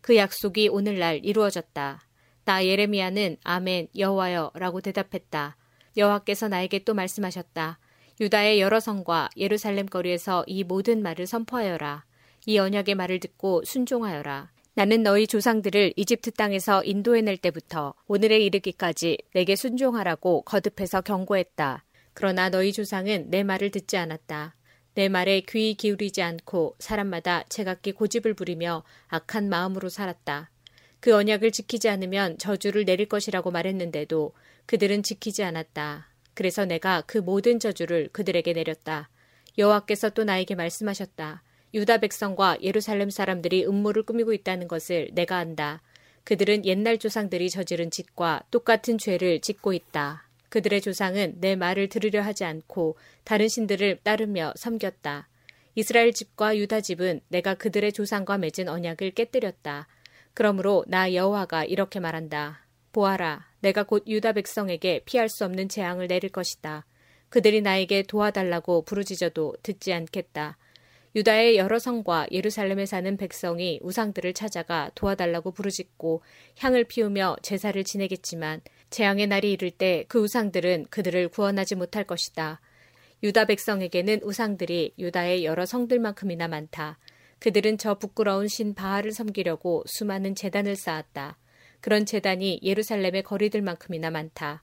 그 약속이 오늘날 이루어졌다. 나 예레미야는 아멘 여호와여 라고 대답했다. 여호와께서 나에게 또 말씀하셨다. 유다의 여러 성과 예루살렘 거리에서 이 모든 말을 선포하여라. 이 언약의 말을 듣고 순종하여라. 나는 너희 조상들을 이집트 땅에서 인도해낼 때부터 오늘에 이르기까지 내게 순종하라고 거듭해서 경고했다. 그러나 너희 조상은 내 말을 듣지 않았다. 내 말에 귀 기울이지 않고 사람마다 제각기 고집을 부리며 악한 마음으로 살았다. 그 언약을 지키지 않으면 저주를 내릴 것이라고 말했는데도 그들은 지키지 않았다. 그래서 내가 그 모든 저주를 그들에게 내렸다. 여호와께서 또 나에게 말씀하셨다. 유다 백성과 예루살렘 사람들이 음모를 꾸미고 있다는 것을 내가 안다. 그들은 옛날 조상들이 저지른 짓과 똑같은 죄를 짓고 있다. 그들의 조상은 내 말을 들으려 하지 않고 다른 신들을 따르며 섬겼다. 이스라엘 집과 유다 집은 내가 그들의 조상과 맺은 언약을 깨뜨렸다. 그러므로 나 여호와가 이렇게 말한다. 보아라, 내가 곧 유다 백성에게 피할 수 없는 재앙을 내릴 것이다. 그들이 나에게 도와달라고 부르짖어도 듣지 않겠다. 유다의 여러 성과 예루살렘에 사는 백성이 우상들을 찾아가 도와달라고 부르짖고 향을 피우며 제사를 지내겠지만 재앙의 날이 이를 때 그 우상들은 그들을 구원하지 못할 것이다. 유다 백성에게는 우상들이 유다의 여러 성들만큼이나 많다. 그들은 저 부끄러운 신 바알을 섬기려고 수많은 제단을 쌓았다. 그런 제단이 예루살렘의 거리들만큼이나 많다.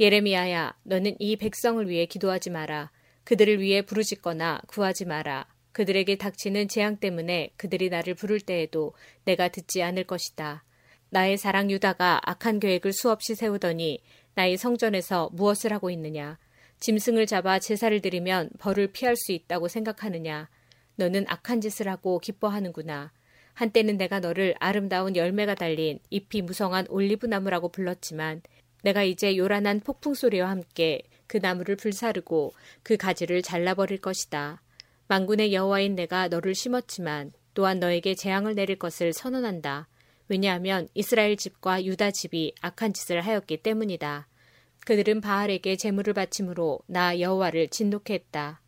예레미야야, 너는 이 백성을 위해 기도하지 마라. 그들을 위해 부르짖거나 구하지 마라. 그들에게 닥치는 재앙 때문에 그들이 나를 부를 때에도 내가 듣지 않을 것이다. 나의 사랑 유다가 악한 계획을 수없이 세우더니 나의 성전에서 무엇을 하고 있느냐? 짐승을 잡아 제사를 드리면 벌을 피할 수 있다고 생각하느냐? 너는 악한 짓을 하고 기뻐하는구나. 한때는 내가 너를 아름다운 열매가 달린 잎이 무성한 올리브나무라고 불렀지만 내가 이제 요란한 폭풍 소리와 함께 그 나무를 불사르고 그 가지를 잘라버릴 것이다. 만군의 여호와인 내가 너를 심었지만 또한 너에게 재앙을 내릴 것을 선언한다. 왜냐하면 이스라엘 집과 유다 집이 악한 짓을 하였기 때문이다. 그들은 바알에게 제물을 바침으로 나 여호와를 진노케 했다.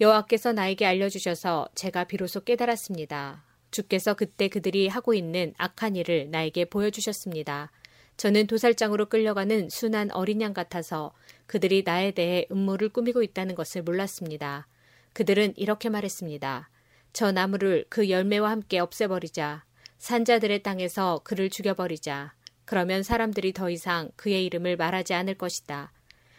여호와께서 나에게 알려주셔서 제가 비로소 깨달았습니다. 주께서 그때 그들이 하고 있는 악한 일을 나에게 보여주셨습니다. 저는 도살장으로 끌려가는 순한 어린 양 같아서 그들이 나에 대해 음모를 꾸미고 있다는 것을 몰랐습니다. 그들은 이렇게 말했습니다. 저 나무를 그 열매와 함께 없애버리자. 산자들의 땅에서 그를 죽여버리자. 그러면 사람들이 더 이상 그의 이름을 말하지 않을 것이다.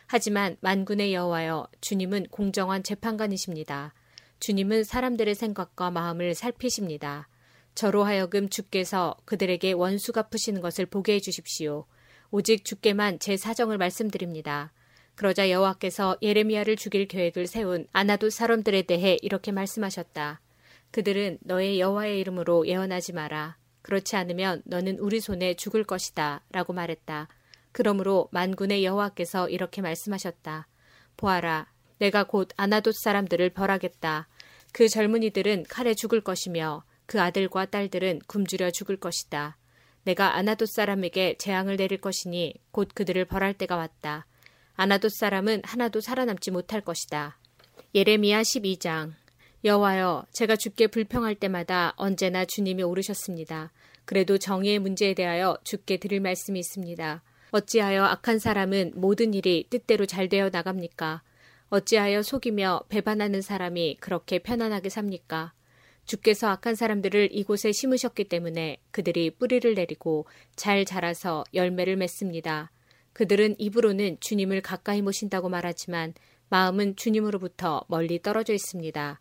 하지만 만군의 여호와여, 주님은 공정한 재판관이십니다. 주님은 사람들의 생각과 마음을 살피십니다. 저로 하여금 주께서 그들에게 원수 갚으시는 것을 보게 해주십시오. 오직 주께만 제 사정을 말씀드립니다. 그러자 여호와께서 예레미야를 죽일 계획을 세운 아나돗 사람들에 대해 이렇게 말씀하셨다. 그들은 너의 여호와의 이름으로 예언하지 마라. 그렇지 않으면 너는 우리 손에 죽을 것이다. 라고 말했다. 그러므로 만군의 여호와께서 이렇게 말씀하셨다. 보아라, 내가 곧 아나돗 사람들을 벌하겠다. 그 젊은이들은 칼에 죽을 것이며 그 아들과 딸들은 굶주려 죽을 것이다. 내가 아나돗 사람에게 재앙을 내릴 것이니 곧 그들을 벌할 때가 왔다. 아나돗 사람은 하나도 살아남지 못할 것이다. 예레미야 12장. 여호와여, 제가 주께 불평할 때마다 언제나 주님이 오르셨습니다. 그래도 정의의 문제에 대하여 주께 드릴 말씀이 있습니다. 어찌하여 악한 사람은 모든 일이 뜻대로 잘 되어 나갑니까? 어찌하여 속이며 배반하는 사람이 그렇게 편안하게 삽니까? 주께서 악한 사람들을 이곳에 심으셨기 때문에 그들이 뿌리를 내리고 잘 자라서 열매를 맺습니다. 그들은 입으로는 주님을 가까이 모신다고 말하지만 마음은 주님으로부터 멀리 떨어져 있습니다.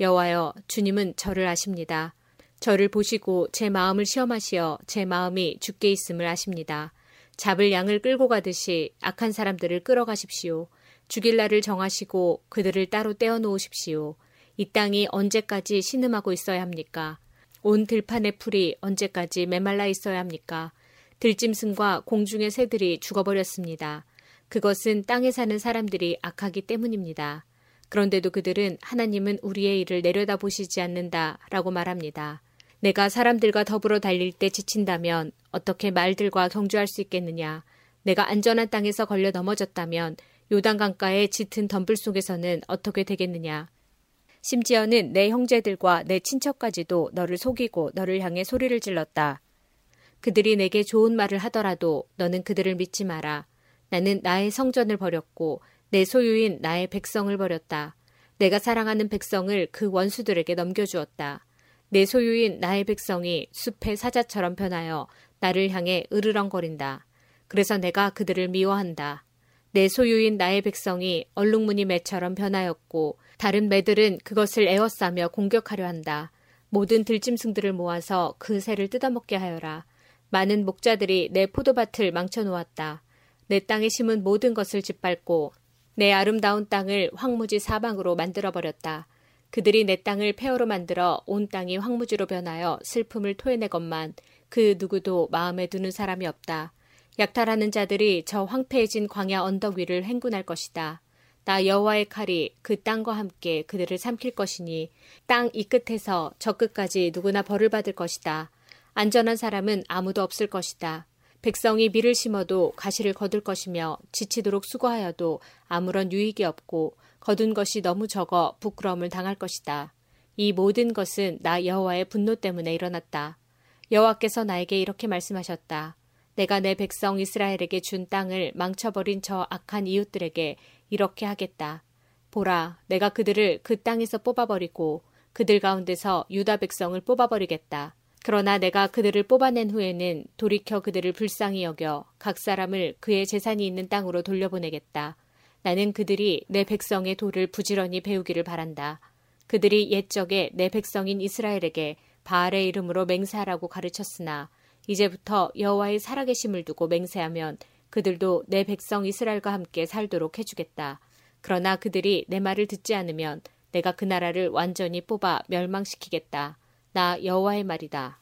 여호와여, 주님은 저를 아십니다. 저를 보시고 제 마음을 시험하시어 제 마음이 주께 있음을 아십니다. 잡을 양을 끌고 가듯이 악한 사람들을 끌어가십시오. 죽일 날을 정하시고 그들을 따로 떼어놓으십시오. 이 땅이 언제까지 신음하고 있어야 합니까? 온 들판의 풀이 언제까지 메말라 있어야 합니까? 들짐승과 공중의 새들이 죽어버렸습니다. 그것은 땅에 사는 사람들이 악하기 때문입니다. 그런데도 그들은 하나님은 우리의 일을 내려다보시지 않는다 라고 말합니다. 내가 사람들과 더불어 달릴 때 지친다면 어떻게 말들과 경주할 수 있겠느냐. 내가 안전한 땅에서 걸려 넘어졌다면 요단강가의 짙은 덤불 속에서는 어떻게 되겠느냐. 심지어는 내 형제들과 내 친척까지도 너를 속이고 너를 향해 소리를 질렀다. 그들이 내게 좋은 말을 하더라도 너는 그들을 믿지 마라. 나는 나의 성전을 버렸고 내 소유인 나의 백성을 버렸다. 내가 사랑하는 백성을 그 원수들에게 넘겨주었다. 내 소유인 나의 백성이 숲의 사자처럼 변하여 나를 향해 으르렁거린다. 그래서 내가 그들을 미워한다. 내 소유인 나의 백성이 얼룩무늬 매처럼 변하였고 다른 매들은 그것을 에워싸며 공격하려 한다. 모든 들짐승들을 모아서 그 새를 뜯어먹게 하여라. 많은 목자들이 내 포도밭을 망쳐놓았다. 내 땅에 심은 모든 것을 짓밟고 내 아름다운 땅을 황무지 사방으로 만들어버렸다. 그들이 내 땅을 폐허로 만들어 온 땅이 황무지로 변하여 슬픔을 토해내건만 그 누구도 마음에 두는 사람이 없다. 약탈하는 자들이 저 황폐해진 광야 언덕 위를 행군할 것이다. 나 여호와의 칼이 그 땅과 함께 그들을 삼킬 것이니 땅 이 끝에서 저 끝까지 누구나 벌을 받을 것이다. 안전한 사람은 아무도 없을 것이다. 백성이 밀을 심어도 가시를 거둘 것이며 지치도록 수고하여도 아무런 유익이 없고 거둔 것이 너무 적어 부끄러움을 당할 것이다. 이 모든 것은 나 여호와의 분노 때문에 일어났다. 여호와께서 나에게 이렇게 말씀하셨다. 내가 내 백성 이스라엘에게 준 땅을 망쳐버린 저 악한 이웃들에게 이렇게 하겠다. 보라, 내가 그들을 그 땅에서 뽑아버리고 그들 가운데서 유다 백성을 뽑아버리겠다. 그러나 내가 그들을 뽑아낸 후에는 돌이켜 그들을 불쌍히 여겨 각 사람을 그의 재산이 있는 땅으로 돌려보내겠다. 나는 그들이 내 백성의 도를 부지런히 배우기를 바란다. 그들이 옛적에 내 백성인 이스라엘에게 바알의 이름으로 맹세하라고 가르쳤으나 이제부터 여호와의 살아계심을 두고 맹세하면 그들도 내 백성 이스라엘과 함께 살도록 해주겠다. 그러나 그들이 내 말을 듣지 않으면 내가 그 나라를 완전히 뽑아 멸망시키겠다. 나 여호와의 말이다.